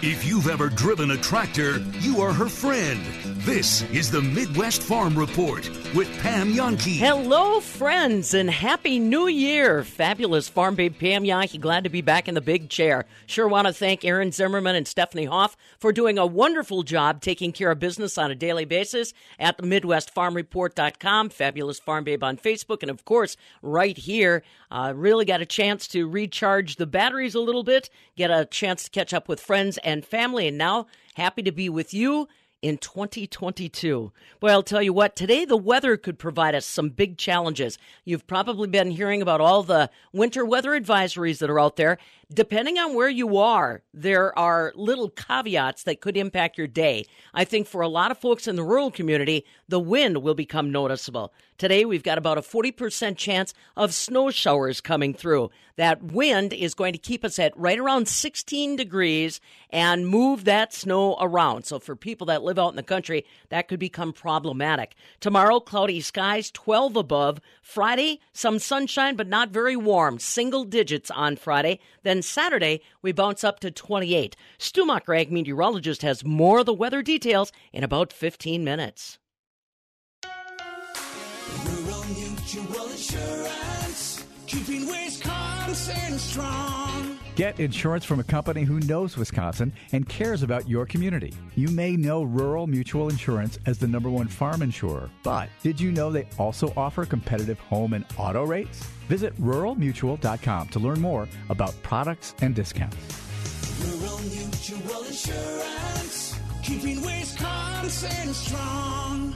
If you've ever driven a tractor, you are her friend. This is the Midwest Farm Report with Pam Yonke. Hello, friends, and Happy New Year. Fabulous farm babe Pam Yonke, glad to be back in the big chair. Sure want to thank Aaron Zimmerman and Stephanie Hoff for doing a wonderful job taking care of business on a daily basis at the MidwestFarmReport.com, Fabulous Farm Babe on Facebook, and, of course, right here. Really got a chance to recharge the batteries a little bit, get a chance to catch up with friends and family, and now happy to be with you in 2022. Well, I'll tell you what, today the weather could provide us some big challenges. You've probably been hearing about all the winter weather advisories that are out there. Depending on where you are, there are little caveats that could impact your day. I think for a lot of folks in the rural community, the wind will become noticeable. Today, we've got about a 40% chance of snow showers coming through. That wind is going to keep us at right around 16 degrees and move that snow around. So for people that live out in the country, that could become problematic. Tomorrow, cloudy skies, 12 above. Friday, some sunshine, but not very warm. Single digits on Friday. Then Saturday, we bounce up to 28. Stu Muck, ag meteorologist, has more of the weather details in about 15 minutes. Rural Mutual Insurance, keeping Wisconsin strong. Get insurance from a company who knows Wisconsin and cares about your community. You may know Rural Mutual Insurance as the #1 farm insurer, but did you know they also offer competitive home and auto rates? Visit RuralMutual.com to learn more about products and discounts. Rural Mutual Insurance, keeping Wisconsin strong.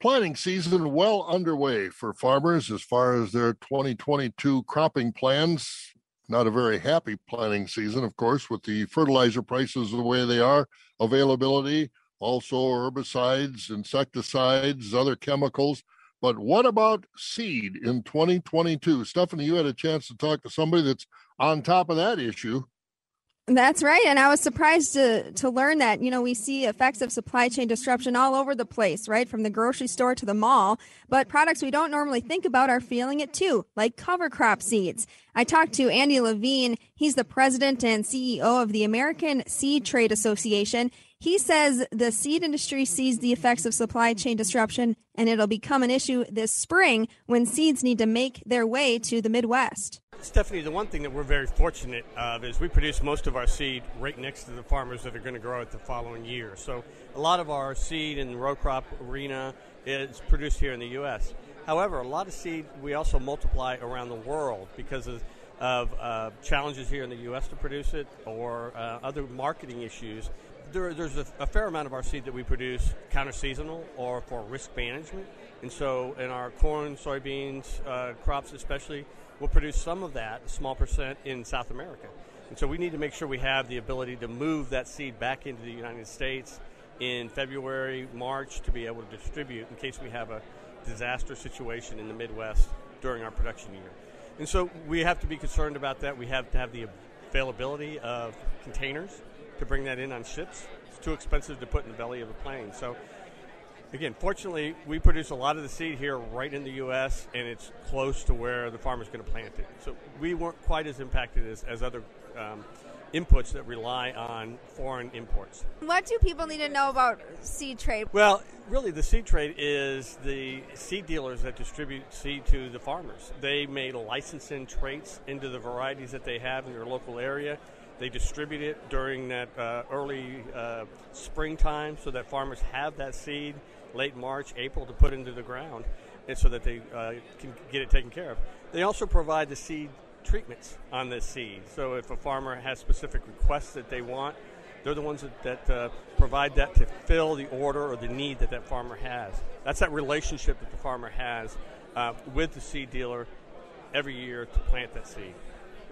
Planting season well underway for farmers as far as their 2022 cropping plans. Not a very happy planting season, of course, with the fertilizer prices the way they are, availability, also herbicides, insecticides, other chemicals. But what about seed in 2022? Stephanie, you had a chance to talk to somebody that's on top of that issue. That's right. And I was surprised to learn that, you know, we see effects of supply chain disruption all over the place, right? From the grocery store to the mall. But products we don't normally think about are feeling it too, like cover crop seeds. I talked to Andy Levine. He's the president and CEO of the American Seed Trade Association. He says the seed industry sees the effects of supply chain disruption, and it'll become an issue this spring when seeds need to make their way to the Midwest. Stephanie, the one thing that we're very fortunate of is we produce most of our seed right next to the farmers that are going to grow it the following year. So a lot of our seed in the row crop arena is produced here in the U.S. However, a lot of seed we also multiply around the world because of challenges here in the U.S. to produce it or other marketing issues. There's a fair amount of our seed that we produce counter-seasonal or for risk management. And so in our corn, soybeans, crops especially, we'll produce some of that, a small percent, in South America. And so we need to make sure we have the ability to move that seed back into the United States in February, March, to be able to distribute in case we have a disaster situation in the Midwest during our production year. And so we have to be concerned about that. We have to have the availability of containers to bring that in on ships. It's too expensive to put in the belly of a plane. So, again, fortunately, we produce a lot of the seed here right in the U.S., and it's close to where the farmer's going to plant it. So we weren't quite as impacted as other inputs that rely on foreign imports. What do people need to know about seed trade? Well, really, the seed trade is the seed dealers that distribute seed to the farmers. They may license in traits into the varieties that they have in their local area. They distribute it during that early springtime so that farmers have that seed late March, April to put into the ground and so that they can get it taken care of. They also provide the seed treatments on this seed. So if a farmer has specific requests that they want, they're the ones that provide that to fill the order or the need that farmer has. That's that relationship that the farmer has with the seed dealer every year to plant that seed.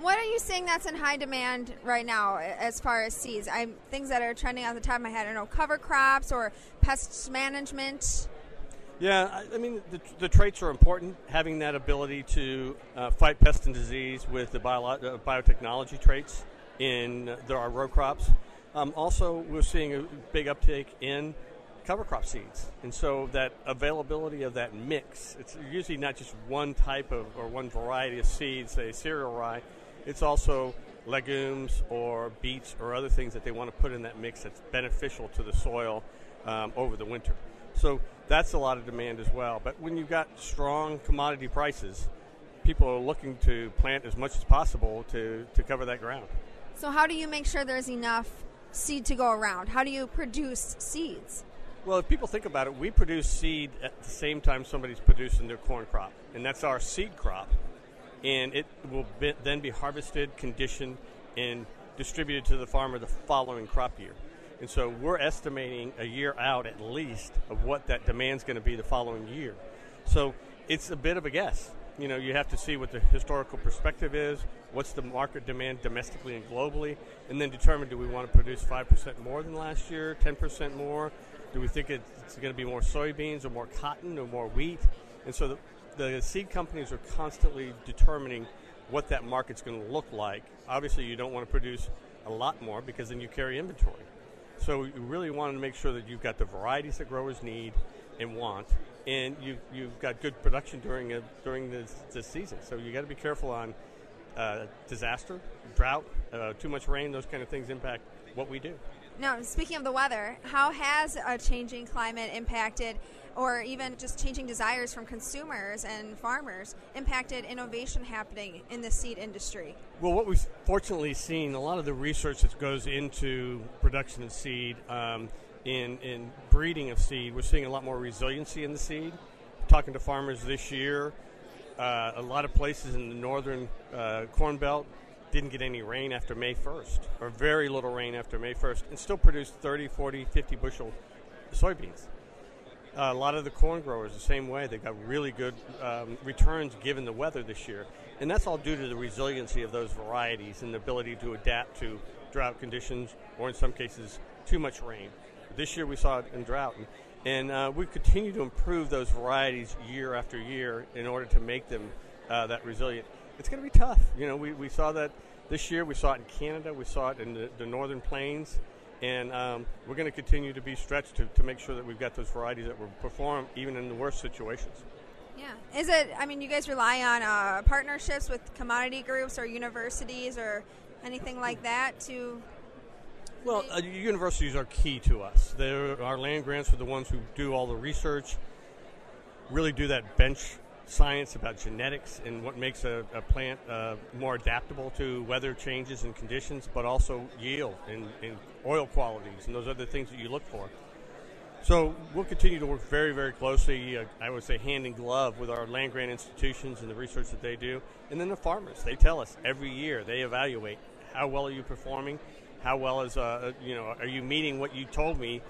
What are you seeing that's in high demand right now as far as seeds? Things that are trending on the top of my head, I don't know, cover crops or pest management. Yeah, I mean, the traits are important. Having that ability to fight pest and disease with the biotechnology traits in our row crops. Also, we're seeing a big uptake in cover crop seeds. And so that availability of that mix, it's usually not just one type of or one variety of seeds, say cereal rye. It's also legumes or beets or other things that they want to put in that mix that's beneficial to the soil over the winter. So that's a lot of demand as well. But when you've got strong commodity prices, people are looking to plant as much as possible to cover that ground. So how do you make sure there's enough seed to go around? How do you produce seeds? Well, if people think about it, we produce seed at the same time somebody's producing their corn crop, and that's our seed crop. And it will then be harvested, conditioned, and distributed to the farmer the following crop year. And so we're estimating a year out at least of what that demand's going to be the following year. So it's a bit of a guess. You know, you have to see what the historical perspective is, what's the market demand domestically and globally, and then determine, do we want to produce 5% more than last year, 10% more? Do we think it's going to be more soybeans or more cotton or more wheat? And so the seed companies are constantly determining what that market's going to look like. Obviously, you don't want to produce a lot more because then you carry inventory. So you really want to make sure that you've got the varieties that growers need and want, and you've got good production during the season. So you got to be careful on disaster, drought, too much rain. Those kind of things impact what we do. Now, speaking of the weather, how has a changing climate impacted, or even just changing desires from consumers and farmers, impacted innovation happening in the seed industry? Well, what we've fortunately seen, a lot of the research that goes into production of seed, in breeding of seed, we're seeing a lot more resiliency in the seed. Talking to farmers this year, a lot of places in the northern Corn Belt didn't get any rain after May 1st, or very little rain after May 1st, and still produced 30, 40, 50 bushel soybeans. A lot of the corn growers the same way. They got really good returns given the weather this year, and that's all due to the resiliency of those varieties and the ability to adapt to drought conditions, or in some cases too much rain. This year we saw it in drought, and we continue to improve those varieties year after year in order to make them that resilient. It's going to be tough. You know, we saw that this year. We saw it in Canada. We saw it in the northern plains. And we're going to continue to be stretched to make sure that we've got those varieties that will perform even in the worst situations. Yeah. Is it, I mean, you guys rely on partnerships with commodity groups or universities or anything like that to? Well, universities are key to us. Our land grants are the ones who do all the research, really do that bench science about genetics and what makes a plant more adaptable to weather changes and conditions, but also yield and oil qualities and those other things that you look for. So we'll continue to work very, very closely, I would say hand in glove, with our land grant institutions and the research that they do. And then the farmers, they tell us every year, they evaluate how well are you performing, how well is, are you meeting what you told me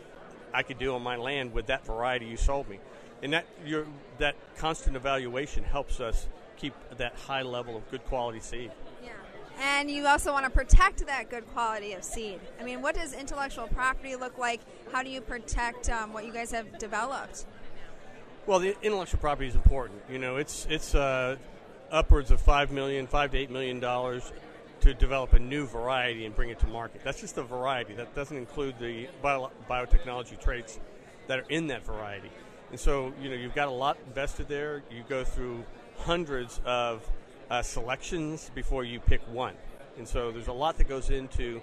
I could do on my land with that variety you sold me. And that constant evaluation helps us keep that high level of good quality seed. Yeah, and you also want to protect that good quality of seed. I mean, what does intellectual property look like? How do you protect what you guys have developed? Well, the intellectual property is important. You know, it's upwards of $5 to $8 million to develop a new variety and bring it to market. That's just the variety. That doesn't include the biotechnology traits that are in that variety. And so, you know, you've got a lot invested there. You go through hundreds of selections before you pick one. And so there's a lot that goes into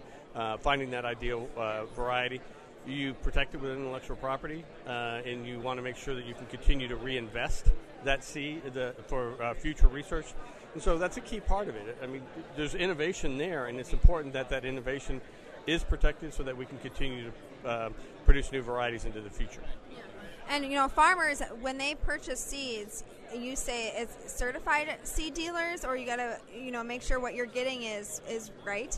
finding that ideal variety. You protect it with intellectual property, and you want to make sure that you can continue to reinvest that seed for future research. And so that's a key part of it. I mean, there's innovation there, and it's important that that innovation is protected so that we can continue to produce new varieties into the future. Yeah. And, you know, farmers, when they purchase seeds, you say it's certified seed dealers, or you got to, you know, make sure what you're getting is right?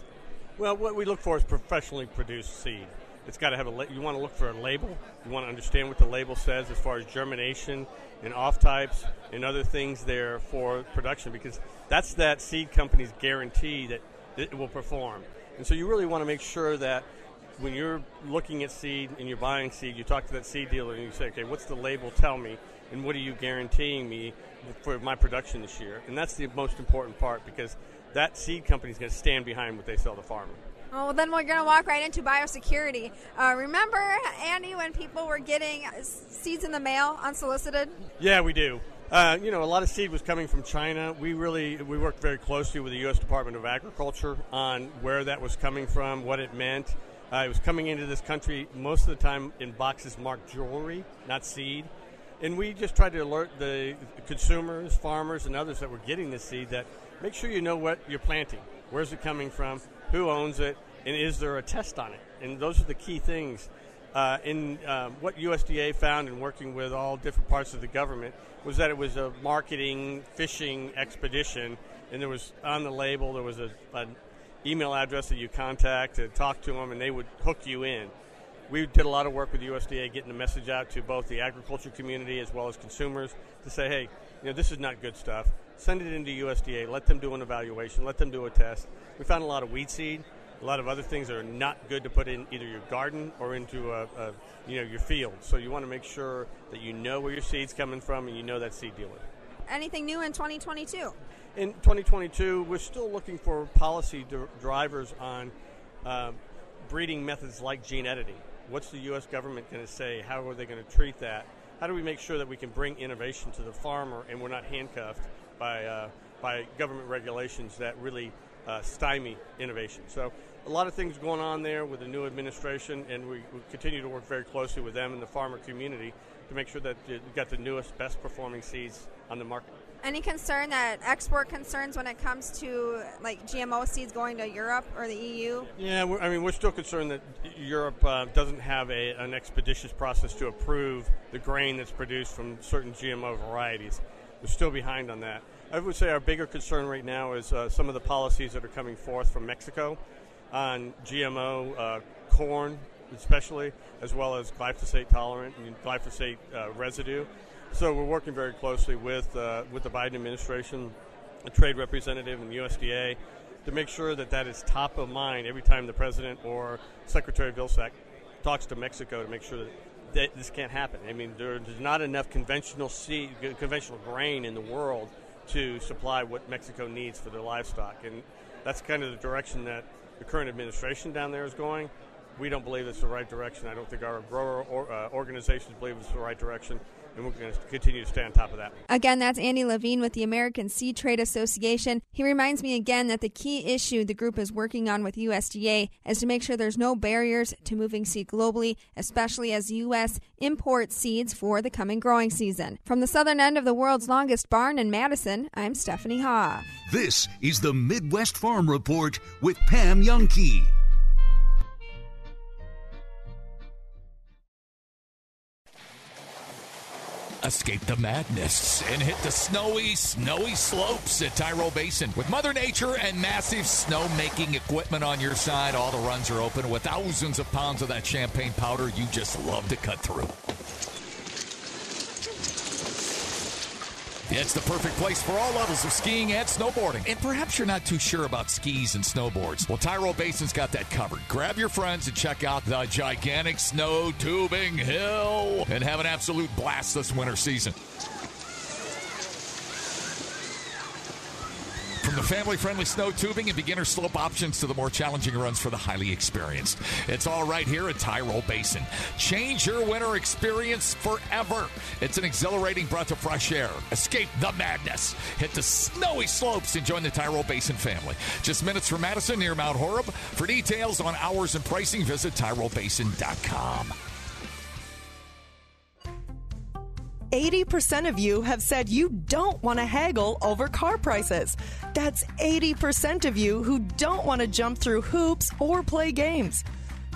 Well, what we look for is professionally produced seed. It's got to have you want to look for a label. You want to understand what the label says as far as germination and off types and other things there for production, because that's that seed company's guarantee that it will perform. And so you really want to make sure that when you're looking at seed and you're buying seed, you talk to that seed dealer and you say, okay, what's the label tell me, and what are you guaranteeing me for my production this year? And that's the most important part, because that seed company is going to stand behind what they sell the farmer. Oh, well, then we're going to walk right into biosecurity. Remember, Andy, when people were getting seeds in the mail unsolicited? Yeah, we do. You know, a lot of seed was coming from China. We worked very closely with the U.S. Department of Agriculture on where that was coming from, what it meant. It was coming into this country most of the time in boxes marked jewelry, not seed. And we just tried to alert the consumers, farmers, and others that were getting the seed that make sure you know what you're planting, where's it coming from, who owns it, and is there a test on it? And those are the key things. What USDA found in working with all different parts of the government was that it was a marketing fishing expedition, and there was on the label there was an email address that you contact to talk to them, and they would hook you in. We did a lot of work with USDA getting the message out to both the agriculture community as well as consumers to say, hey, you know, this is not good stuff. Send it into USDA. Let them do an evaluation. Let them do a test. We found a lot of weed seed. A lot of other things that are not good to put in either your garden or into your field. So you want to make sure that you know where your seed's coming from and you know that seed dealer. Anything new in 2022? In 2022, we're still looking for policy drivers on breeding methods like gene editing. What's the U.S. government going to say? How are they going to treat that? How do we make sure that we can bring innovation to the farmer and we're not handcuffed by government regulations that really stymie innovation? So a lot of things going on there with the new administration, and we continue to work very closely with them and the farmer community to make sure that you got the newest, best performing seeds on the market. Any concern that export concerns when it comes to like GMO seeds going to Europe or the EU? Yeah, we're still concerned that Europe doesn't have an expeditious process to approve the grain that's produced from certain GMO varieties. We're still behind on that. I would say our bigger concern right now is some of the policies that are coming forth from Mexico on GMO corn especially, as well as glyphosate tolerant and glyphosate residue. So we're working very closely with the Biden administration, a trade representative, and USDA to make sure that that is top of mind every time the president or Secretary Vilsack talks to Mexico to make sure that this can't happen. I mean, there's not enough conventional grain in the world to supply what Mexico needs for their livestock. And that's kind of the direction that the current administration down there is going. We don't believe it's the right direction. I don't think our grower organizations believe it's the right direction. And we're going to continue to stay on top of that. Again, that's Andy Levine with the American Seed Trade Association. He reminds me again that the key issue the group is working on with USDA is to make sure there's no barriers to moving seed globally, especially as U.S. imports seeds for the coming growing season. From the southern end of the world's longest barn in Madison, I'm Stephanie Hoff. This is the Midwest Farm Report with Pam Yonke. Escape the madness and hit the snowy, snowy slopes at Tyrol Basin. With Mother Nature and massive snow-making equipment on your side, all the runs are open with thousands of pounds of that champagne powder you just love to cut through. It's the perfect place for all levels of skiing and snowboarding. And perhaps you're not too sure about skis and snowboards. Well, Tyrol Basin's got that covered. Grab your friends and check out the gigantic snow tubing hill and have an absolute blast this winter season. From the family-friendly snow tubing and beginner slope options to the more challenging runs for the highly experienced. It's all right here at Tyrol Basin. Change your winter experience forever. It's an exhilarating breath of fresh air. Escape the madness. Hit the snowy slopes and join the Tyrol Basin family. Just minutes from Madison near Mount Horeb. For details on hours and pricing, visit tyrolbasin.com. 80% of you have said you don't want to haggle over car prices. That's 80% of you who don't want to jump through hoops or play games.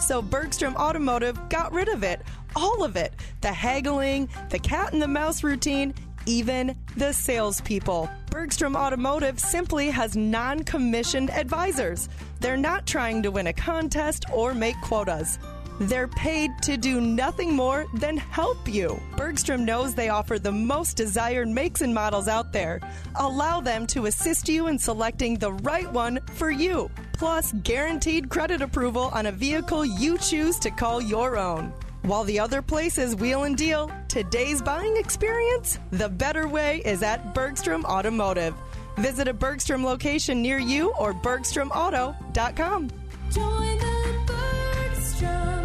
So Bergstrom Automotive got rid of it, all of it. The haggling, the cat and the mouse routine, even the salespeople. Bergstrom Automotive simply has non-commissioned advisors. They're not trying to win a contest or make quotas. They're paid to do nothing more than help you. Bergstrom knows they offer the most desired makes and models out there. Allow them to assist you in selecting the right one for you. Plus, guaranteed credit approval on a vehicle you choose to call your own. While the other places wheel and deal, today's buying experience, the better way is at Bergstrom Automotive. Visit a Bergstrom location near you or BergstromAuto.com. Join the Bergstrom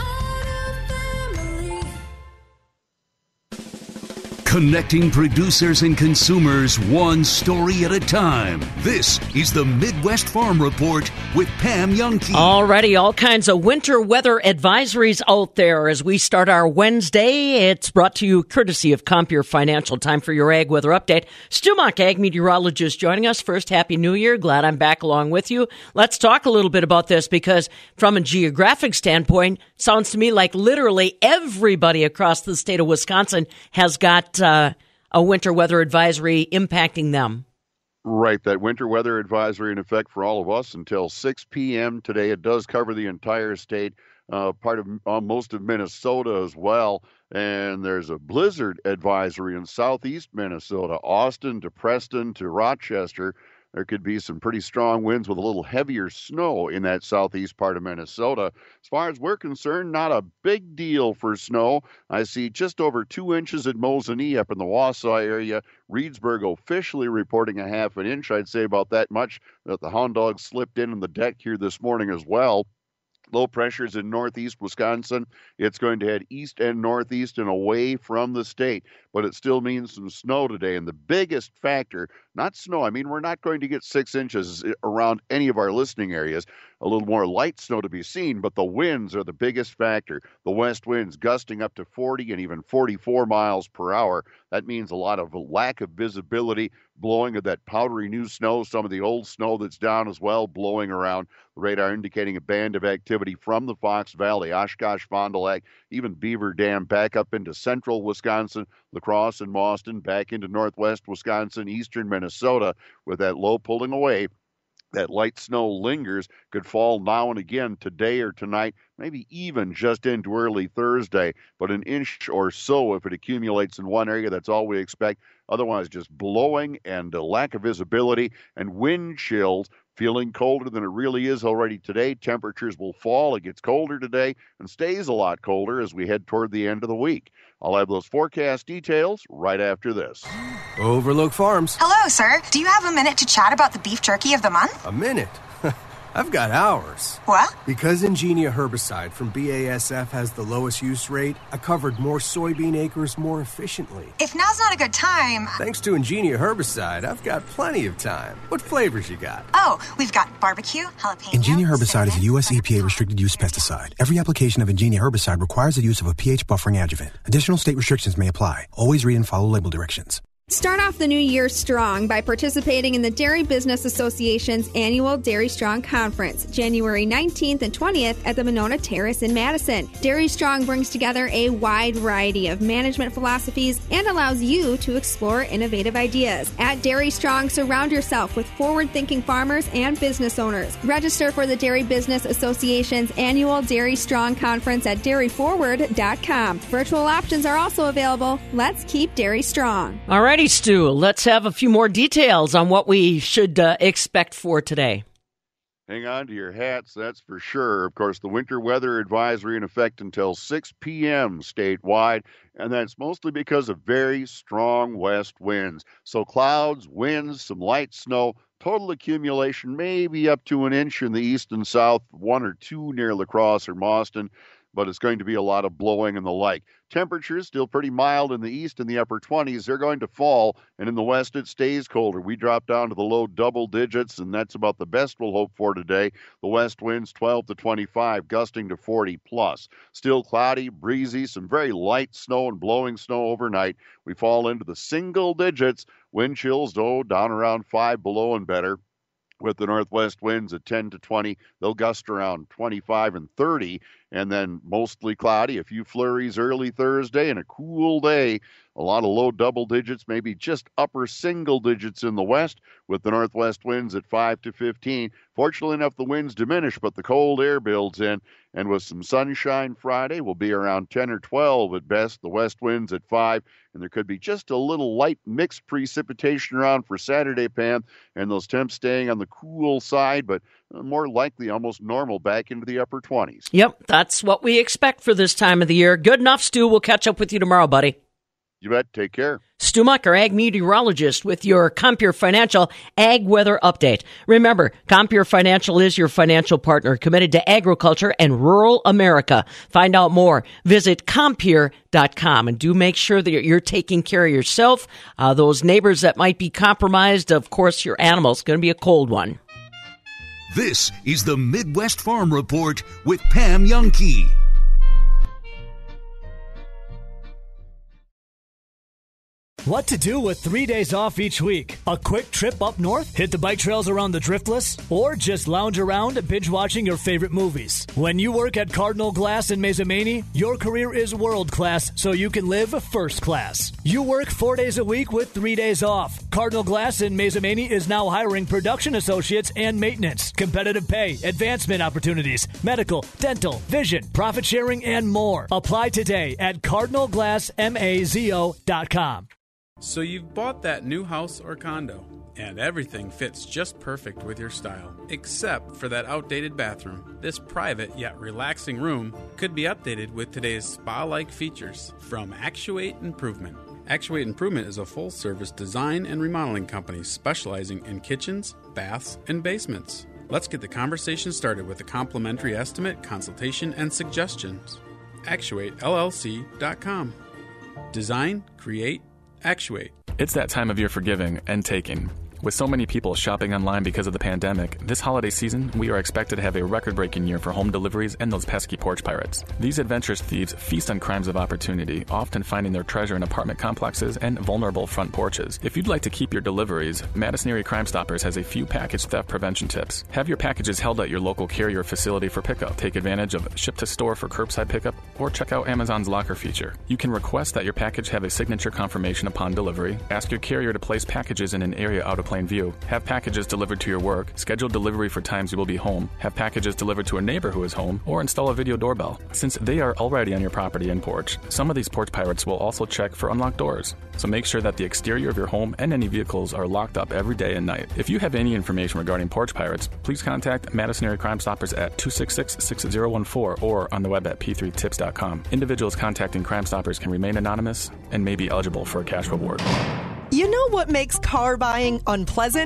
Auto family. Connecting producers and consumers one story at a time. This is the Midwest Farm Report with Pam Yonke. Alrighty, all kinds of winter weather advisories out there as we start our Wednesday. It's brought to you courtesy of Compeer Financial. Time for your Ag Weather Update. Stu Muck, Ag Meteorologist, joining us. First, Happy New Year. Glad I'm back along with you. Let's talk a little bit about this because from a geographic standpoint, sounds to me like literally everybody across the state of Wisconsin has got a winter weather advisory impacting them. Right, that winter weather advisory in effect for all of us until 6 p.m. today. It does cover the entire state, part of most of Minnesota as well. And there's a blizzard advisory in southeast Minnesota, Austin to Preston to Rochester. There could be some pretty strong winds with a little heavier snow in that southeast part of Minnesota. As far as we're concerned, not a big deal for snow. I see just over 2 inches at Mazomanie up in the Wausau area. Reedsburg officially reporting a half an inch. I'd say about that much that the hound dog slipped in on the deck here this morning as well. Low pressures in northeast Wisconsin. It's going to head east and northeast and away from the state, but it still means some snow today. And the biggest factor, not snow, I mean, we're not going to get 6 inches around any of our listening areas. A little more light snow to be seen, but the winds are the biggest factor. The west winds gusting up to 40 and even 44 miles per hour. That means a lot of lack of visibility, blowing of that powdery new snow, some of the old snow that's down as well, blowing around. The radar indicating a band of activity from the Fox Valley, Oshkosh, Fond du Lac, even Beaver Dam, back up into central Wisconsin, La Crosse and Mauston, back into northwest Wisconsin, eastern Minnesota, with that low pulling away. That light snow lingers, could fall now and again today or tonight, maybe even just into early Thursday, but an inch or so if it accumulates in one area, that's all we expect. Otherwise, just blowing and a lack of visibility and wind chills, feeling colder than it really is already today. Temperatures will fall. It gets colder today and stays a lot colder as we head toward the end of the week. I'll have those forecast details right after this. Overlook Farms. Hello, sir. Do you have a minute to chat about the beef jerky of the month? A minute? I've got hours. What? Because Ingenia herbicide from BASF has the lowest use rate, I covered more soybean acres more efficiently. If now's not a good time... Thanks to Ingenia herbicide, I've got plenty of time. What flavors you got? Oh, we've got barbecue, jalapeno... Ingenia herbicide is a U.S. EPA-restricted use pesticide. Every application of Ingenia herbicide requires the use of a pH buffering adjuvant. Additional state restrictions may apply. Always read and follow label directions. Start off the new year strong by participating in the Dairy Business Association's annual Dairy Strong Conference, January 19th and 20th at the Monona Terrace in Madison. Dairy Strong brings together a wide variety of management philosophies and allows you to explore innovative ideas. At Dairy Strong, surround yourself with forward-thinking farmers and business owners. Register for the Dairy Business Association's annual Dairy Strong Conference at dairyforward.com. Virtual options are also available. Let's keep dairy strong. All righty. Stu, let's have a few more details on what we should expect for today. Hang on to your hats, that's for sure. Of course, the winter weather advisory in effect until 6 p.m. statewide, and that's mostly because of very strong west winds. So clouds, winds, some light snow, total accumulation maybe up to an inch in the east and south, 1 or 2 near La Crosse or Mauston. But it's going to be a lot of blowing and the like. Temperatures still pretty mild in the east in the upper 20s. They're going to fall, and in the west it stays colder. We drop down to the low double digits, and that's about the best we'll hope for today. The west winds 12 to 25, gusting to 40 plus. Still cloudy, breezy, some very light snow and blowing snow overnight. We fall into the single digits. Wind chills, though, down around 5 below and better. With the northwest winds at 10 to 20, they'll gust around 25 and 30. and then mostly cloudy, a few flurries early Thursday, and a cool day. A lot of low double digits, maybe just upper single digits in the west, with the northwest winds at 5 to 15. Fortunately enough, the winds diminish, but the cold air builds in. And with some sunshine Friday, we'll be around 10 or 12 at best. The west winds at 5, and there could be just a little light mixed precipitation around for Saturday, Pam, and those temps staying on the cool side, but more likely almost normal back into the upper 20s. Yep, that's what we expect for this time of the year. Good enough, Stu. We'll catch up with you tomorrow, buddy. You bet. Take care. Stu Muck, our ag meteorologist, with your Compeer Financial Ag Weather Update. Remember, Compeer Financial is your financial partner committed to agriculture and rural America. Find out more. Visit Compeer.com, and do make sure that you're taking care of yourself, those neighbors that might be compromised, of course, your animals. Going to be a cold one. This is the Midwest Farm Report with Pam Yonke. What to do with 3 days off each week? A quick trip up north? Hit the bike trails around the Driftless? Or just lounge around and binge watching your favorite movies? When you work at Cardinal Glass in Mazomanie, your career is world-class, so you can live first class. You work 4 days a week with 3 days off. Cardinal Glass in Mazomanie is now hiring production associates and maintenance. Competitive pay, advancement opportunities, medical, dental, vision, profit sharing, and more. Apply today at cardinalglassmazo.com. So you've bought that new house or condo, and everything fits just perfect with your style, except for that outdated bathroom. This private yet relaxing room could be updated with today's spa-like features from Actuate Improvement. Actuate Improvement is a full-service design and remodeling company specializing in kitchens, baths, and basements. Let's get the conversation started with a complimentary estimate, consultation, and suggestions. ActuateLLC.com. Design, create, actuate. It's that time of year for giving and taking. With so many people shopping online because of the pandemic, this holiday season, we are expected to have a record-breaking year for home deliveries and those pesky porch pirates. These adventurous thieves feast on crimes of opportunity, often finding their treasure in apartment complexes and vulnerable front porches. If you'd like to keep your deliveries, Madison Area Crime Stoppers has a few package theft prevention tips. Have your packages held at your local carrier facility for pickup. Take advantage of ship-to-store for curbside pickup, or check out Amazon's locker feature. You can request that your package have a signature confirmation upon delivery. Ask your carrier to place packages in an area out of plain view. Have packages delivered to your work. Schedule delivery for times you will be home. Have packages delivered to a neighbor who is home, or install a video doorbell. Since they are already on your property and porch, some of these porch pirates will also check for unlocked doors. So make sure that the exterior of your home and any vehicles are locked up every day and night. If you have any information regarding porch pirates, please contact Madison Area Crime Stoppers at 266-6014 or on the web at p3tips.com. Individuals contacting Crime Stoppers can remain anonymous and may be eligible for a cash reward. You know what makes car buying unpleasant?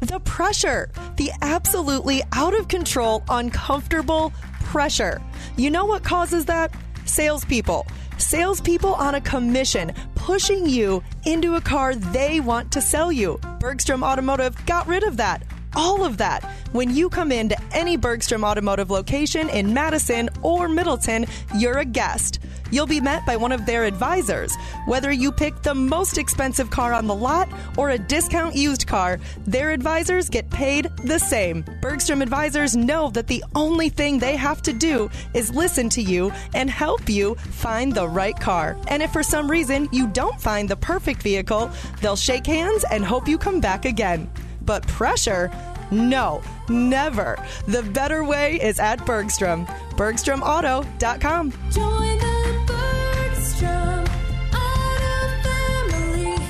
The pressure. The absolutely out of control, uncomfortable pressure. You know what causes that? Salespeople. Salespeople on a commission pushing you into a car they want to sell you. Bergstrom Automotive got rid of that. All of that. When you come into any Bergstrom Automotive location in Madison or Middleton, you're a guest. You'll be met by one of their advisors. Whether you pick the most expensive car on the lot or a discount used car, their advisors get paid the same. Bergstrom advisors know that the only thing they have to do is listen to you and help you find the right car. And if for some reason you don't find the perfect vehicle, they'll shake hands and hope you come back again. But pressure? No, never. The better way is at Bergstrom. BergstromAuto.com. Join the Bergstrom Auto family.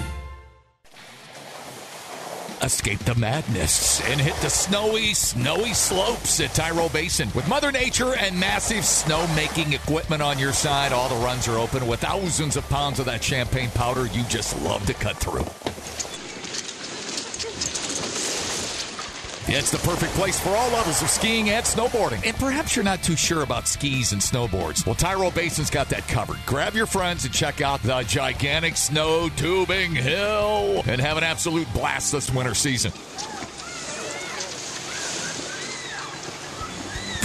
Escape the madness and hit the snowy, snowy slopes at Tyrol Basin. With Mother Nature and massive snow-making equipment on your side, all the runs are open with thousands of pounds of that champagne powder you just love to cut through. It's the perfect place for all levels of skiing and snowboarding. And perhaps you're not too sure about skis and snowboards. Well, Tyrol Basin's got that covered. Grab your friends and check out the gigantic snow tubing hill and have an absolute blast this winter season.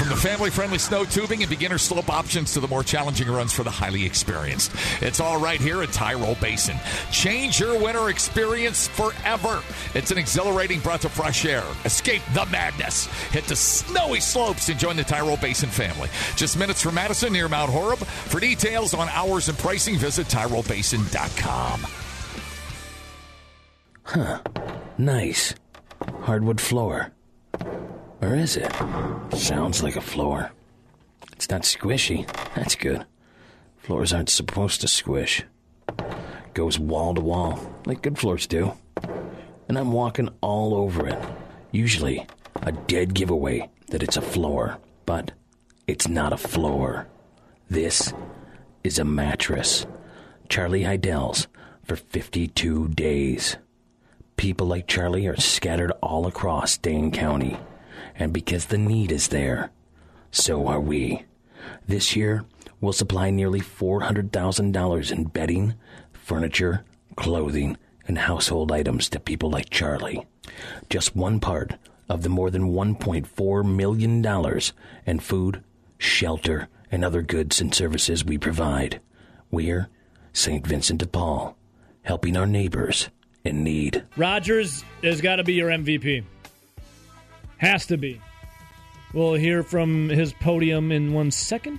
From the family-friendly snow tubing and beginner slope options to the more challenging runs for the highly experienced. It's all right here at Tyrol Basin. Change your winter experience forever. It's an exhilarating breath of fresh air. Escape the madness. Hit the snowy slopes and join the Tyrol Basin family. Just minutes from Madison near Mount Horeb. For details on hours and pricing, visit tyrolbasin.com. Huh. Nice. Hardwood floor. Or is it? Sounds like a floor. It's not squishy. That's good. Floors aren't supposed to squish. Goes wall to wall, like good floors do. And I'm walking all over it. Usually, a dead giveaway that it's a floor. But it's not a floor. This is a mattress. Charlie Heidel's for 52 days. People like Charlie are scattered all across Dane County. And because the need is there, so are we. This year, we'll supply nearly $400,000 in bedding, furniture, clothing, and household items to people like Charlie. Just one part of the more than $1.4 million in food, shelter, and other goods and services we provide. We're St. Vincent de Paul, helping our neighbors in need. Rodgers has got to be your MVP. Has to be. We'll hear from his podium in 1 second.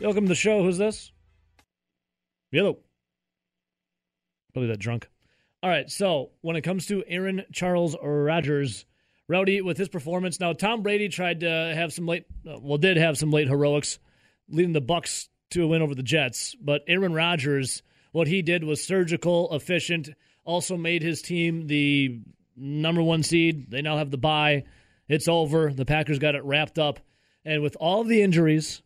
Welcome to the show. Who's this? Yellow. Probably that drunk. All right, so when it comes to Aaron Charles Rodgers, Rowdy with his performance. Now, Tom Brady tried to have some late, well, did have some late heroics, leading the Bucks to a win over the Jets. But Aaron Rodgers, what he did was surgical, efficient, also made his team the number one seed. They now have the bye. It's over. The Packers got it wrapped up. And with all the injuries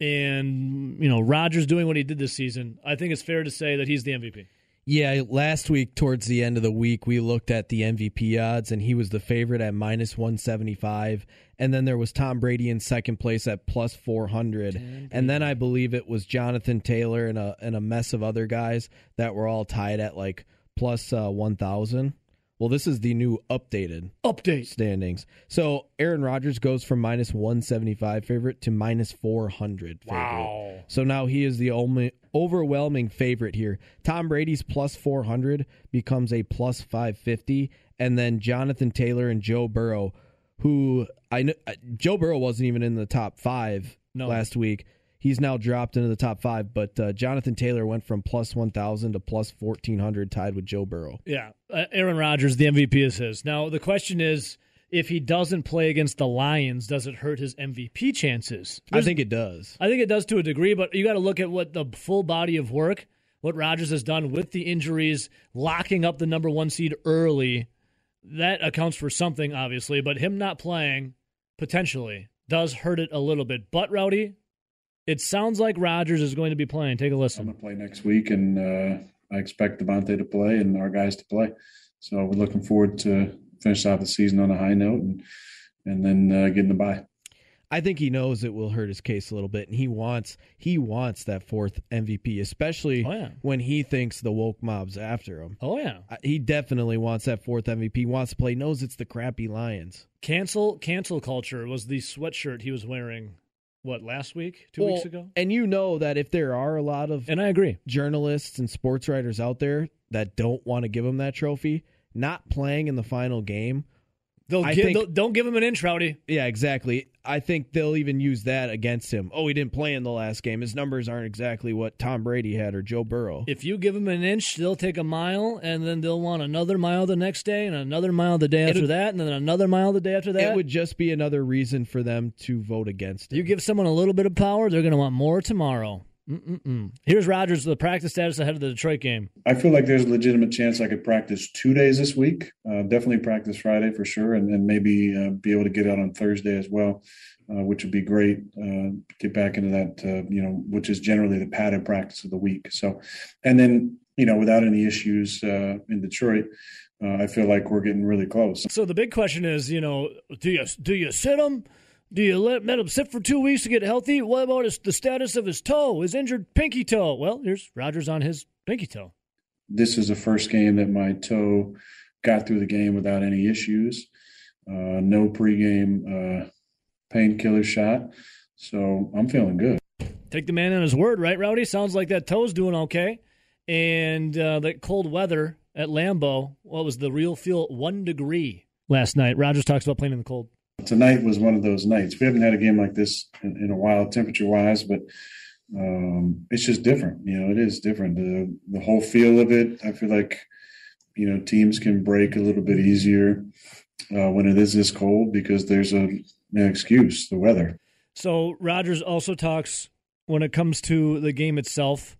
and, you know, Rodgers doing what he did this season, I think it's fair to say that he's the MVP. Yeah, last week towards the end of the week, we looked at the MVP odds, and he was the favorite at minus 175. And then there was Tom Brady in second place at plus 400. And then I believe it was Jonathan Taylor and a mess of other guys that were all tied at like plus 1,000. Well, this is the new updated standings. So Aaron Rodgers goes from minus 175 favorite to minus 400 favorite. Wow. So now he is the only overwhelming favorite here. Tom Brady's plus 400 becomes a plus 550. And then Jonathan Taylor and Joe Burrow, who I know Joe Burrow wasn't even in the top five last week. He's now dropped into the top five, but Jonathan Taylor went from plus 1,000 to plus 1,400, tied with Joe Burrow. Yeah, Aaron Rodgers, the MVP is his. Now, the question is, if he doesn't play against the Lions, does it hurt his MVP chances? I think it does. I think it does to a degree, but you got to look at what the full body of work, what Rodgers has done with the injuries, locking up the number one seed early. That accounts for something, obviously, but him not playing, potentially, does hurt it a little bit. But, Rowdy, it sounds like Rodgers is going to be playing. Take a listen. I'm going to play next week, and I expect Devontae to play and our guys to play. So we're looking forward to finish out the season on a high note and then getting the bye. I think he knows it will hurt his case a little bit, and he wants that fourth MVP, especially when he thinks the woke mob's after him. Oh, yeah. He definitely wants that fourth MVP, wants to play, knows it's the crappy Lions. Cancel culture was the sweatshirt he was wearing. What, last week? Two weeks ago? And you know that if there are a lot of journalists and sports writers out there that don't want to give him that trophy, not playing in the final game. Don't give him an inch, Rowdy. Yeah, exactly. I think they'll even use that against him. Oh, he didn't play in the last game. His numbers aren't exactly what Tom Brady had or Joe Burrow. If you give him an inch, they'll take a mile, and then they'll want another mile the next day, and another mile the day after that, and then another mile the day after that. It would just be another reason for them to vote against him. You give someone a little bit of power, they're going to want more tomorrow. Here's Rodgers with the practice status ahead of the Detroit game. I feel like there's a legitimate chance I could practice 2 days this week. Definitely practice Friday for sure, and maybe be able to get out on Thursday as well, which would be great. Get back into that, which is generally the padded practice of the week. So, and then, without any issues in Detroit, I feel like we're getting really close. So the big question is, do you sit them? Do you let him sit for 2 weeks to get healthy? What about the status of his toe, his injured pinky toe? Well, here's Rodgers on his pinky toe. This is the first game that my toe got through the game without any issues. No pregame painkiller shot. So I'm feeling good. Take the man on his word, right, Rowdy? Sounds like that toe's doing okay. And that cold weather at Lambeau, what was the real feel? 1 degree last night. Rodgers talks about playing in the cold. Tonight was one of those nights. We haven't had a game like this in a while, temperature-wise, but it's just different. You know, it is different. The whole feel of it, I feel like, you know, teams can break a little bit easier when it is this cold because there's an excuse, the weather. So Rodgers also talks when it comes to the game itself.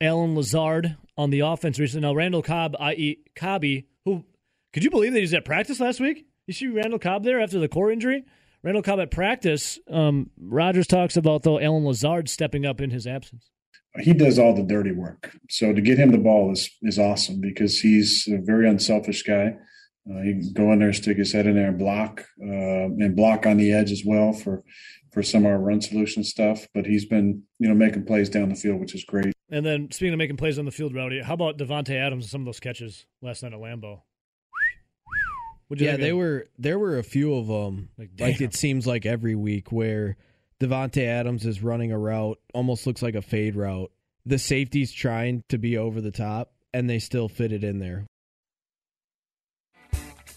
Alan Lazard on the offense recently. Now, Randall Cobb, i.e. Cobby, who – could you believe that he's at practice last week? You see Randall Cobb there after the core injury? Randall Cobb at practice. Rodgers talks about, though, Alan Lazard stepping up in his absence. He does all the dirty work. So to get him the ball is awesome because he's a very unselfish guy. He can go in there, stick his head in there and block on the edge as well for some of our run solution stuff. But he's been, you know, making plays down the field, which is great. And then speaking of making plays on the field, Rowdy, how about Devontae Adams and some of those catches last night at Lambeau? There were a few of them, like it seems like every week, where Devontae Adams is running a route, almost looks like a fade route. The safety's trying to be over the top, and they still fit it in there.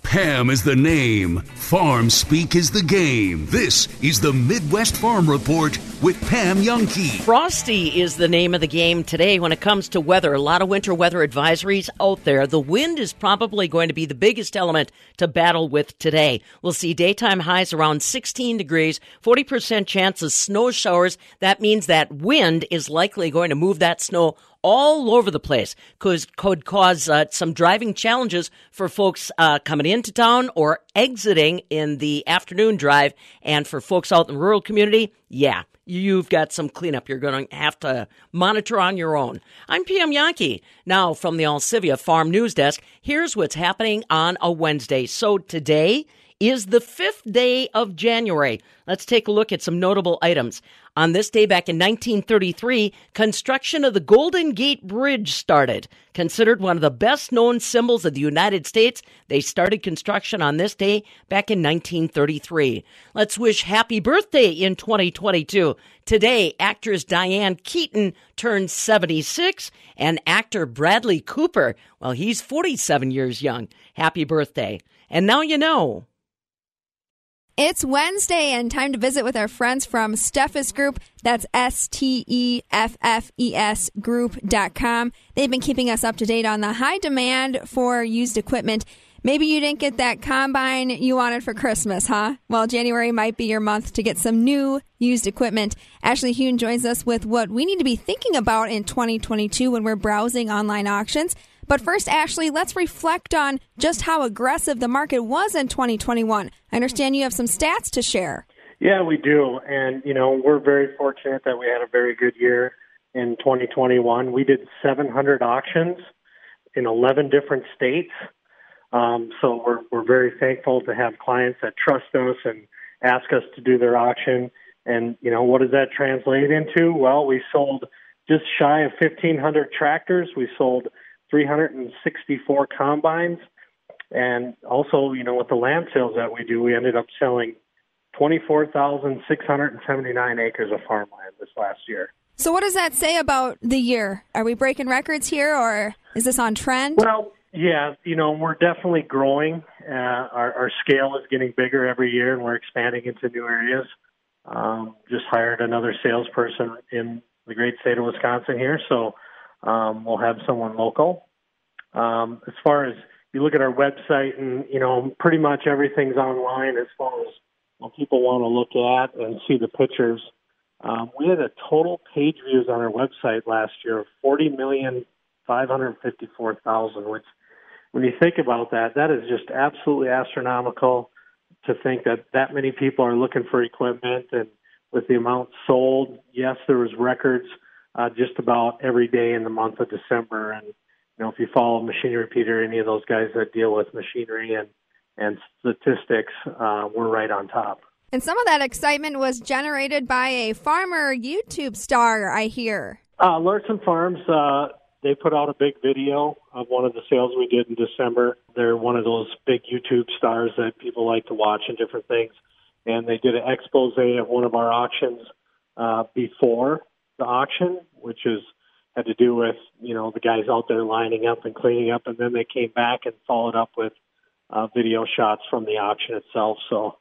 Pam is the name. Farm speak is the game. This is the Midwest Farm Report with Pam Yonke. Frosty is the name of the game today when it comes to weather. A lot of winter weather advisories out there. The wind is probably going to be the biggest element to battle with today. We'll see daytime highs around 16 degrees, 40% chance of snow showers. That means that wind is likely going to move that snow all over the place, could cause some driving challenges for folks coming into town or exiting in the afternoon drive. And for folks out in the rural community, yeah, you've got some cleanup you're going to have to monitor on your own. I'm Pam Yonke. Now from the Alsivia Farm News Desk, here's what's happening on a Wednesday. So today is the 5th day of January. Let's take a look at some notable items. On this day back in 1933, construction of the Golden Gate Bridge started. Considered one of the best-known symbols of the United States, they started construction on this day back in 1933. Let's wish happy birthday in 2022. Today, actress Diane Keaton turns 76, and actor Bradley Cooper, well, he's 47 years young. Happy birthday. And now you know. It's Wednesday and time to visit with our friends from Steffes Group. That's S-T-E-F-F-E-S group.com. They've been keeping us up to date on the high demand for used equipment. Maybe you didn't get that combine you wanted for Christmas, huh? Well, January might be your month to get some new used equipment. Ashley Hune joins us with what we need to be thinking about in 2022 when we're browsing online auctions. But first, Ashley, let's reflect on just how aggressive the market was in 2021. I understand you have some stats to share. Yeah, we do. And, you know, we're very fortunate that we had a very good year in 2021. We did 700 auctions in 11 different states. So we're very thankful to have clients that trust us and ask us to do their auction. And, you know, what does that translate into? Well, we sold just shy of 1,500 tractors. We sold 364 combines, and also, you know, with the land sales that we do, we ended up selling 24,679 acres of farmland this last year. So what does that say about the year? Are we breaking records here, or is this on trend? Well, yeah, you know, we're definitely growing. Our scale is getting bigger every year, and we're expanding into new areas. Just hired another salesperson in the great state of Wisconsin here, so we'll have someone local. As far as you look at our website, and, you know, pretty much everything's online as far as what people want to look at and see the pictures. We had a total page views on our website last year of 40,554,000, which when you think about that, that is just absolutely astronomical to think that that many people are looking for equipment. And with the amount sold, yes, there was records just about every day in the month of December. And, you know, if you follow Machinery Peter, any of those guys that deal with machinery and statistics, we're right on top. And some of that excitement was generated by a farmer YouTube star, I hear. Larson Farms, they put out a big video of one of the sales we did in December. They're one of those big YouTube stars that people like to watch and different things. and they did an expose at one of our auctions before the auction, which is had to do with, you know, the guys out there lining up and cleaning up, and then they came back and followed up with video shots from the auction itself. So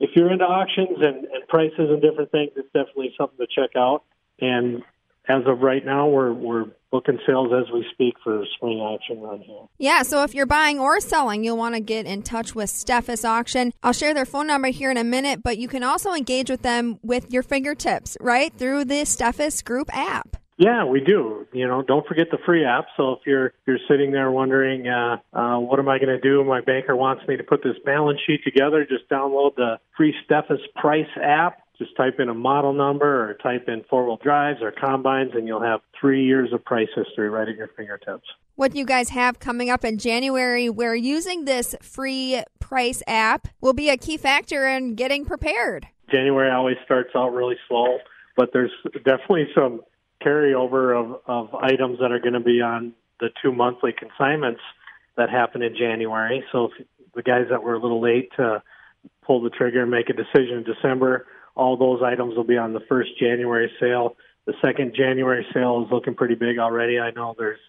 if you're into auctions and prices and different things, it's definitely something to check out. And as of right now, we're booking sales as we speak for spring auction right here. Yeah, so if you're buying or selling, you'll want to get in touch with Steffes Auction. I'll share their phone number here in a minute, but you can also engage with them with your fingertips, right, through the Steffes Group app. Yeah, we do. You know, don't forget the free app. So if you're sitting there wondering, what am I going to do? My banker wants me to put this balance sheet together. Just download the free Steffes Price app. Just type in a model number or type in four-wheel drives or combines, and you'll have 3 years of price history right at your fingertips. What you guys have coming up in January, where using this free price app will be a key factor in getting prepared. January always starts out really slow, but there's definitely some carryover of items that are going to be on the two monthly consignments that happen in January. So if the guys that were a little late to pull the trigger and make a decision in December, all those items will be on the first January sale. The second January sale is looking pretty big already. I know there's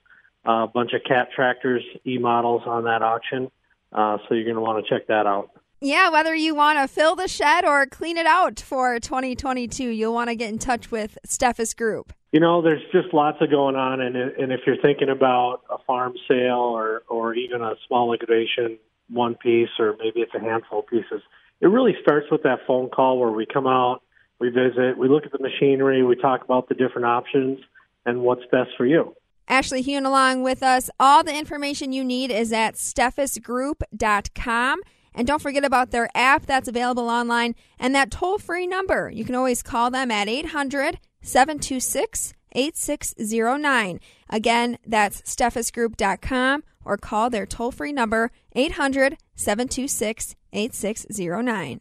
a bunch of Cat tractors, E-models on that auction, so you're going to want to check that out. Yeah, whether you want to fill the shed or clean it out for 2022, you'll want to get in touch with Steffes Group. You know, there's just lots of going on, and if you're thinking about a farm sale or even a small liquidation, one piece, or maybe it's a handful of pieces, it really starts with that phone call where we come out, we visit, we look at the machinery, we talk about the different options and what's best for you. Ashley Hewn along with us. All the information you need is at steffesgroup.com. And don't forget about their app that's available online and that toll-free number. You can always call them at 800-726-8609. Again, that's steffesgroup.com or call their toll-free number 800-726-8609.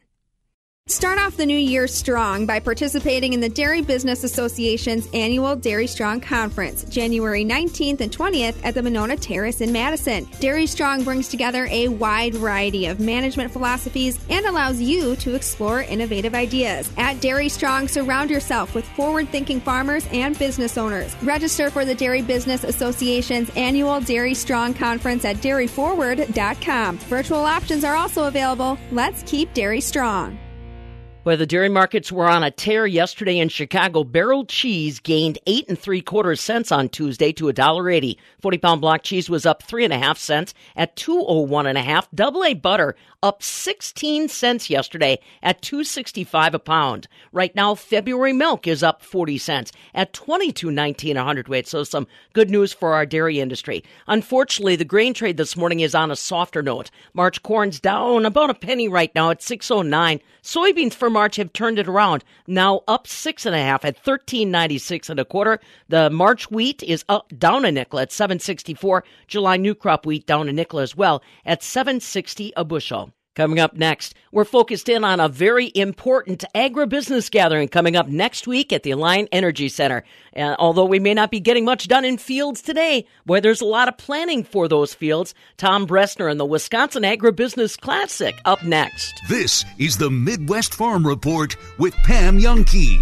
Start off the new year strong by participating in the Dairy Business Association's annual Dairy Strong Conference, January 19th and 20th at the Monona Terrace in Madison. Dairy Strong brings together a wide variety of management philosophies and allows you to explore innovative ideas. At Dairy Strong, surround yourself with forward-thinking farmers and business owners. Register for the Dairy Business Association's annual Dairy Strong Conference at dairyforward.com. Virtual options are also available. Let's keep dairy strong. Well, the dairy markets were on a tear yesterday in Chicago. Barrel cheese gained 8 3/4 cents on Tuesday to $1.80. 40-pound block cheese was up 3.5 cents at $2.01 1/2. Double A butter up 16 cents yesterday at $2.65 a pound. Right now, February milk is up 40 cents at $22.19 a hundredweight. So some good news for our dairy industry. Unfortunately, the grain trade this morning is on a softer note. March corn's down about a penny right now at $6.09. Soybeans for March have turned it around, now up 6.5 at $13.96 1/4. The March wheat is up down a nickel at $7.64. July new crop wheat down a nickel as well at $7.60 a bushel. Coming up next, we're focused in on a very important agribusiness gathering coming up next week at the Alliant Energy Center. And although we may not be getting much done in fields today, boy, there's a lot of planning for those fields. Tom Bressler and the Wisconsin Agribusiness Classic up next. This is the Midwest Farm Report with Pam Yonke.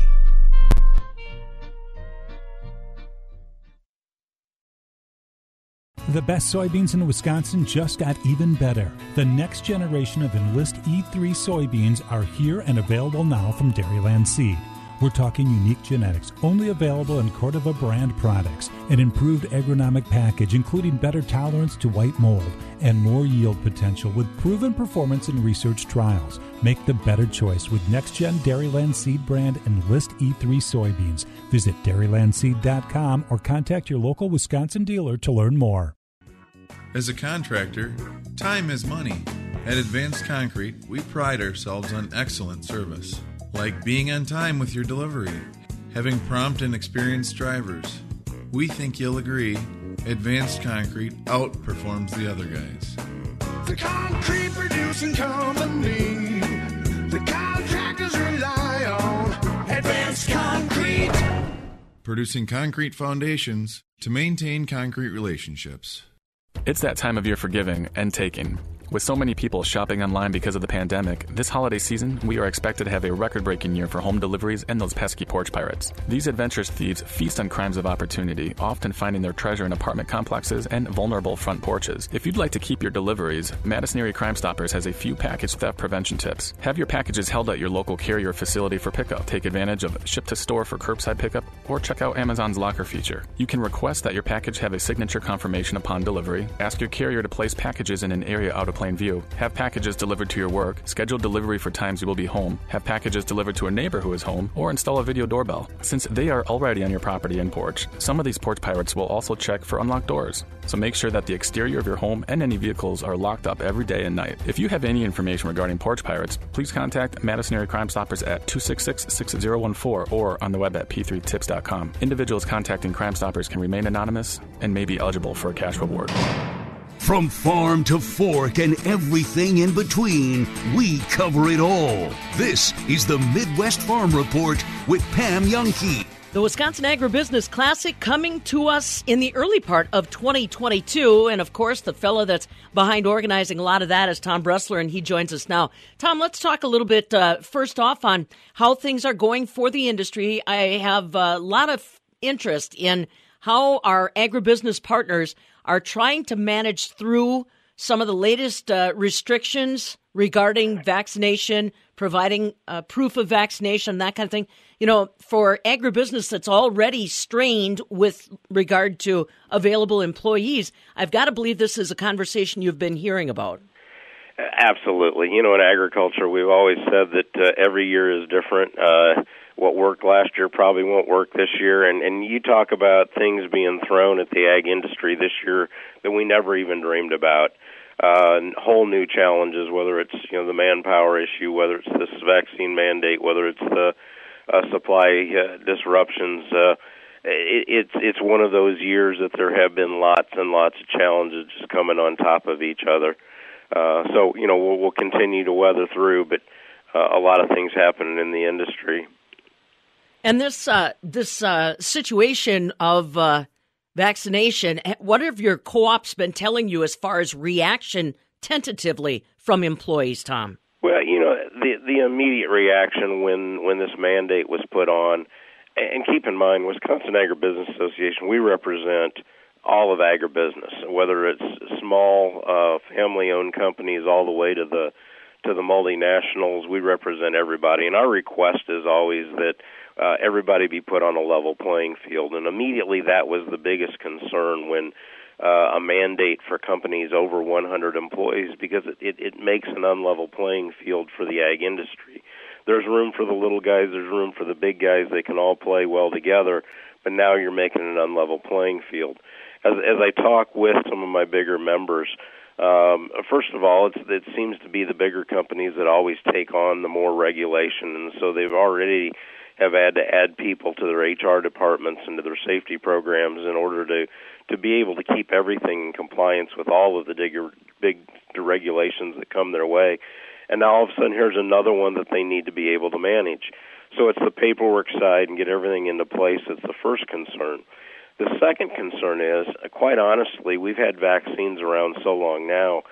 The best soybeans in Wisconsin just got even better. The next generation of Enlist E3 soybeans are here and available now from Dairyland Seed. We're talking unique genetics, only available in Cordova brand products, an improved agronomic package including better tolerance to white mold, and more yield potential with proven performance in research trials. Make the better choice with next-gen Dairyland Seed brand Enlist E3 soybeans. Visit dairylandseed.com or contact your local Wisconsin dealer to learn more. As a contractor, time is money. At Advanced Concrete, we pride ourselves on excellent service, like being on time with your delivery, having prompt and experienced drivers. We think you'll agree, Advanced Concrete outperforms the other guys. The concrete producing company the contractors rely on. Advanced Concrete. Producing concrete foundations to maintain concrete relationships. It's that time of year for giving and taking. With so many people shopping online because of the pandemic, this holiday season, we are expected to have a record-breaking year for home deliveries and those pesky porch pirates. These adventurous thieves feast on crimes of opportunity, often finding their treasure in apartment complexes and vulnerable front porches. If you'd like to keep your deliveries, Madison Area Crime Stoppers has a few package theft prevention tips. Have your packages held at your local carrier facility for pickup. Take advantage of ship-to-store for curbside pickup, or check out Amazon's locker feature. You can request that your package have a signature confirmation upon delivery, ask your carrier to place packages in an area out of plain view, have packages delivered to your work, schedule delivery for times you will be home, have packages delivered to a neighbor who is home, or install a video doorbell. Since they are already on your property and porch, some of these porch pirates will also check for unlocked doors. So make sure that the exterior of your home and any vehicles are locked up every day and night. If you have any information regarding porch pirates, please contact Madison Area Crime Stoppers at 266-6014 or on the web at p3tips.com. Individuals contacting Crime Stoppers can remain anonymous and may be eligible for a cash reward. From farm to fork and everything in between, we cover it all. This is the Midwest Farm Report with Pam Yonke. The Wisconsin Agribusiness Classic coming to us in the early part of 2022. And, of course, the fellow that's behind organizing a lot of that is Tom Bressler, and he joins us now. Tom, let's talk a little bit first off on how things are going for the industry. I have a lot of interest in how our agribusiness partners are trying to manage through some of the latest restrictions regarding vaccination, providing proof of vaccination, that kind of thing. You know, for agribusiness that's already strained with regard to available employees, I've got to believe this is a conversation you've been hearing about. Absolutely. You know, in agriculture, we've always said that every year is different. What worked last year probably won't work this year. And you talk about things being thrown at the ag industry this year that we never even dreamed about. Whole new challenges, whether it's, you know, the manpower issue, whether it's this vaccine mandate, whether it's the supply disruptions. It's one of those years that there have been lots and lots of challenges just coming on top of each other. So, you know, we'll continue to weather through, but a lot of things happening in the industry. And this situation of vaccination, what have your co-ops been telling you as far as reaction tentatively from employees, Tom? Well, you know, the immediate reaction when this mandate was put on, and keep in mind, Wisconsin Agribusiness Association, we represent all of agribusiness, whether it's small family-owned companies all the way to the multinationals. We represent everybody, and our request is always that everybody be put on a level playing field. And immediately that was the biggest concern when a mandate for companies over 100 employees, because it makes an unlevel playing field for the ag industry. There's room for the little guys, there's room for the big guys, they can all play well together, but now you're making an unlevel playing field. As I talk with some of my bigger members, first of all, it seems to be the bigger companies that always take on the more regulation, and so they've already have had to add people to their HR departments and to their safety programs in order to be able to keep everything in compliance with all of the big regulations that come their way. And now all of a sudden here's another one that they need to be able to manage. So it's the paperwork side and get everything into place that's the first concern. The second concern is, quite honestly, we've had vaccines around so long now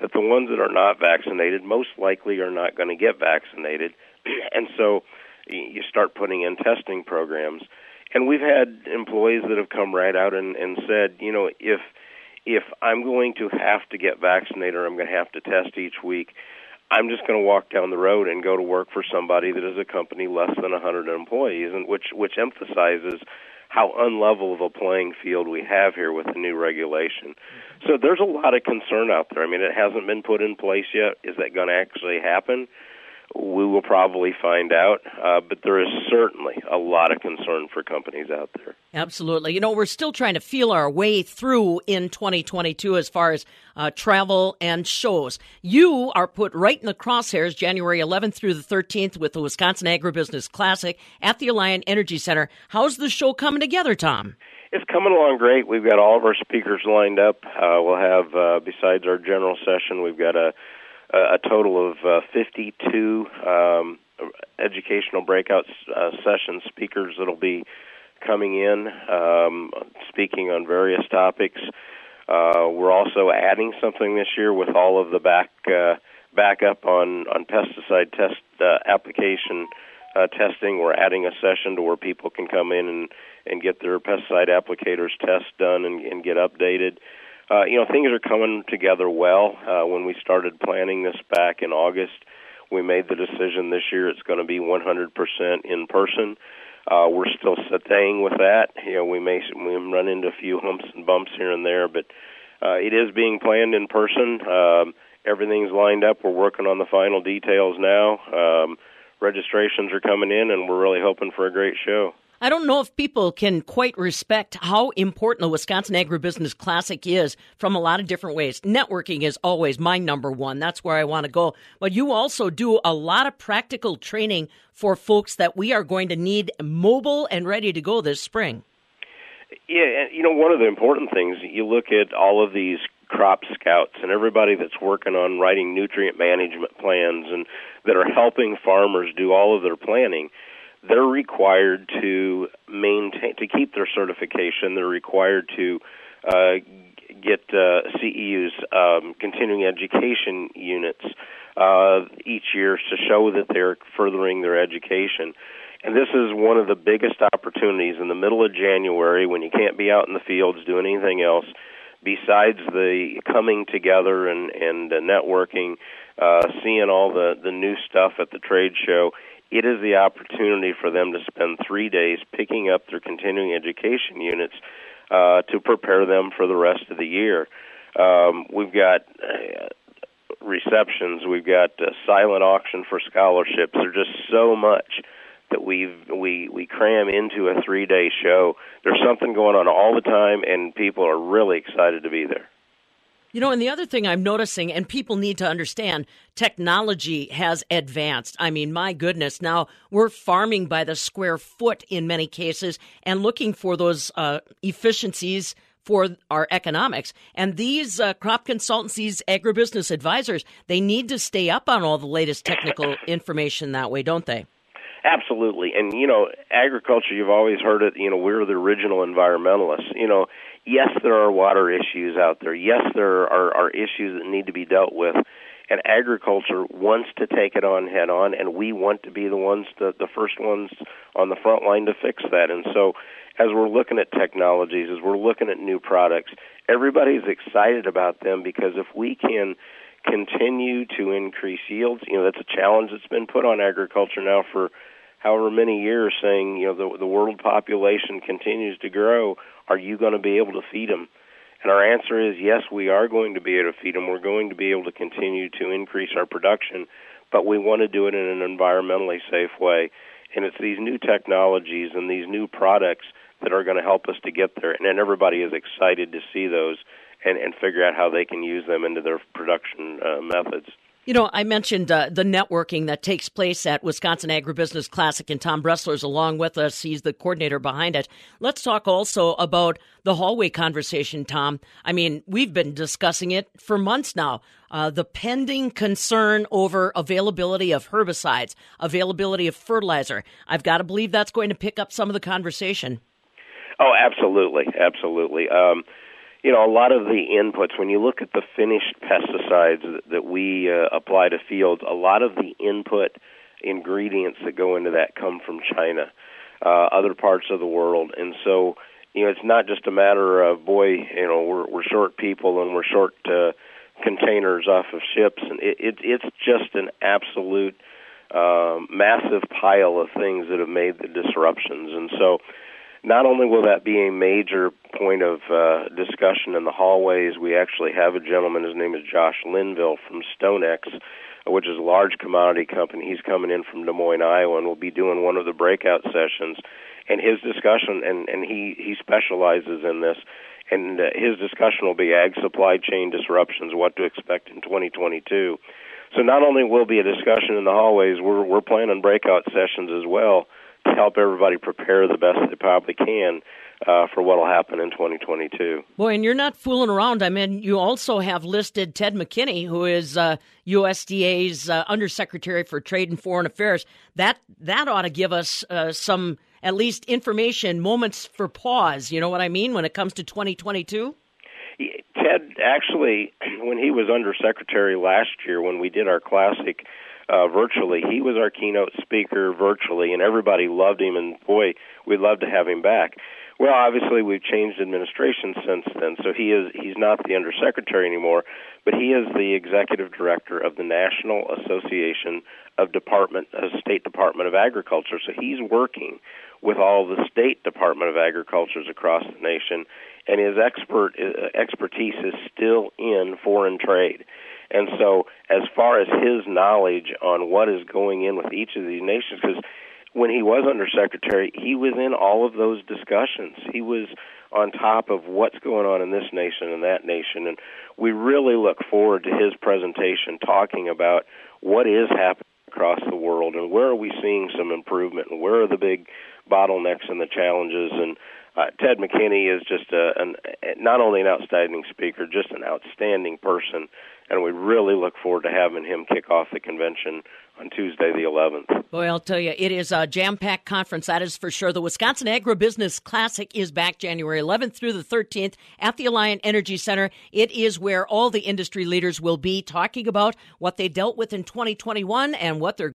that the ones that are not vaccinated most likely are not going to get vaccinated. And so you start putting in testing programs. And we've had employees that have come right out and said, you know, if I'm going to have to get vaccinated or I'm going to have to test each week, I'm just going to walk down the road and go to work for somebody that is a company less than 100 employees, and which emphasizes how unlevel of a playing field we have here with the new regulation. So there's a lot of concern out there. I mean, it hasn't been put in place yet. Is that going to actually happen? We will probably find out, but there is certainly a lot of concern for companies out there. Absolutely. You know, we're still trying to feel our way through in 2022 as far as travel and shows. You are put right in the crosshairs January 11th through the 13th with the Wisconsin Agribusiness Classic at the Alliant Energy Center. How's the show coming together, Tom? It's coming along great. We've got all of our speakers lined up. We'll have, besides our general session, we've got a total of 52 educational breakout session speakers that will be coming in, speaking on various topics. We're also adding something this year with all of the backup on pesticide test application testing. We're adding a session to where people can come in and get their pesticide applicators test done and get updated. Things are coming together well. When we started planning this back in August, we made the decision this year it's going to be 100% in person. We're still staying with that. We run into a few humps and bumps here and there, but it is being planned in person. Everything's lined up. We're working on the final details now. Registrations are coming in, and we're really hoping for a great show. I don't know if people can quite respect how important the Wisconsin Agribusiness Classic is from a lot of different ways. Networking is always my number one. That's where I want to go. But you also do a lot of practical training for folks that we are going to need mobile and ready to go this spring. Yeah, one of the important things, you look at all of these crop scouts and everybody that's working on writing nutrient management plans and that are helping farmers do all of their planning. They're required to keep their certification. They're required to get CEUs, continuing education units, each year to show that they're furthering their education. And this is one of the biggest opportunities in the middle of January when you can't be out in the fields doing anything else besides the coming together and networking, seeing all the new stuff at the trade show. It is the opportunity for them to spend 3 days picking up their continuing education units to prepare them for the rest of the year. We've got receptions. We've got a silent auction for scholarships. There's just so much that we cram into a 3-day show. There's something going on all the time, and people are really excited to be there. And the other thing I'm noticing, and people need to understand, technology has advanced. I mean, my goodness, now we're farming by the square foot in many cases and looking for those efficiencies for our economics. And these crop consultancies, agribusiness advisors, they need to stay up on all the latest technical information that way, don't they? Absolutely. And, agriculture, you've always heard it, we're the original environmentalists. Yes, there are water issues out there. Yes, there are issues that need to be dealt with. And agriculture wants to take it on head on, and we want to be the first ones on the front line to fix that. And so as we're looking at technologies, as we're looking at new products, everybody's excited about them because if we can continue to increase yields, that's a challenge that's been put on agriculture now for however many years, saying, the world population continues to grow. Are you going to be able to feed them? And our answer is yes, we are going to be able to feed them. We're going to be able to continue to increase our production, but we want to do it in an environmentally safe way. And it's these new technologies and these new products that are going to help us to get there. And then everybody is excited to see those and figure out how they can use them into their production methods. I mentioned the networking that takes place at Wisconsin Agribusiness Classic, and Tom Bressler is along with us. He's the coordinator behind it. Let's talk also about the hallway conversation, Tom. I mean, we've been discussing it for months now. The pending concern over availability of herbicides, availability of fertilizer. I've got to believe that's going to pick up some of the conversation. Oh, absolutely. Absolutely. A lot of the inputs, when you look at the finished pesticides that we apply to fields, a lot of the input ingredients that go into that come from China, other parts of the world. And so, it's not just a matter of, we're short people and we're short containers off of ships. And it's just an absolute massive pile of things that have made the disruptions. And so, not only will that be a major point of discussion in the hallways, we actually have a gentleman, his name is Josh Linville from StoneX, which is a large commodity company. He's coming in from Des Moines, Iowa, and will be doing one of the breakout sessions. And his discussion, and he specializes in this, and his discussion will be ag supply chain disruptions, what to expect in 2022. So not only will be a discussion in the hallways, we're planning breakout sessions as well, to help everybody prepare the best they probably can for what will happen in 2022. Boy, and you're not fooling around. I mean, you also have listed Ted McKinney, who is USDA's Undersecretary for Trade and Foreign Affairs. That ought to give us some, at least, information, moments for pause, you know what I mean, when it comes to 2022? Ted, actually, when he was undersecretary last year, when we did our classic virtually, he was our keynote speaker virtually, and everybody loved him, and boy, we'd love to have him back. Well, obviously, we've changed administration since then, so he's not the undersecretary anymore, but he is the executive director of the National Association of State Department of Agriculture, so he's working with all the State Department of Agricultures across the nation, and his expertise is still in foreign trade. And so as far as his knowledge on what is going in with each of these nations, because when he was undersecretary, he was in all of those discussions. He was on top of what's going on in this nation and that nation. And we really look forward to his presentation talking about what is happening across the world and where are we seeing some improvement and where are the big bottlenecks and the challenges. And Ted McKinney is just not only an outstanding speaker, just an outstanding person. And we really look forward to having him kick off the convention on Tuesday the 11th. Boy, I'll tell you, it is a jam-packed conference, that is for sure. The Wisconsin Agribusiness Classic is back January 11th through the 13th at the Alliant Energy Center. It is where all the industry leaders will be talking about what they dealt with in 2021 and what they're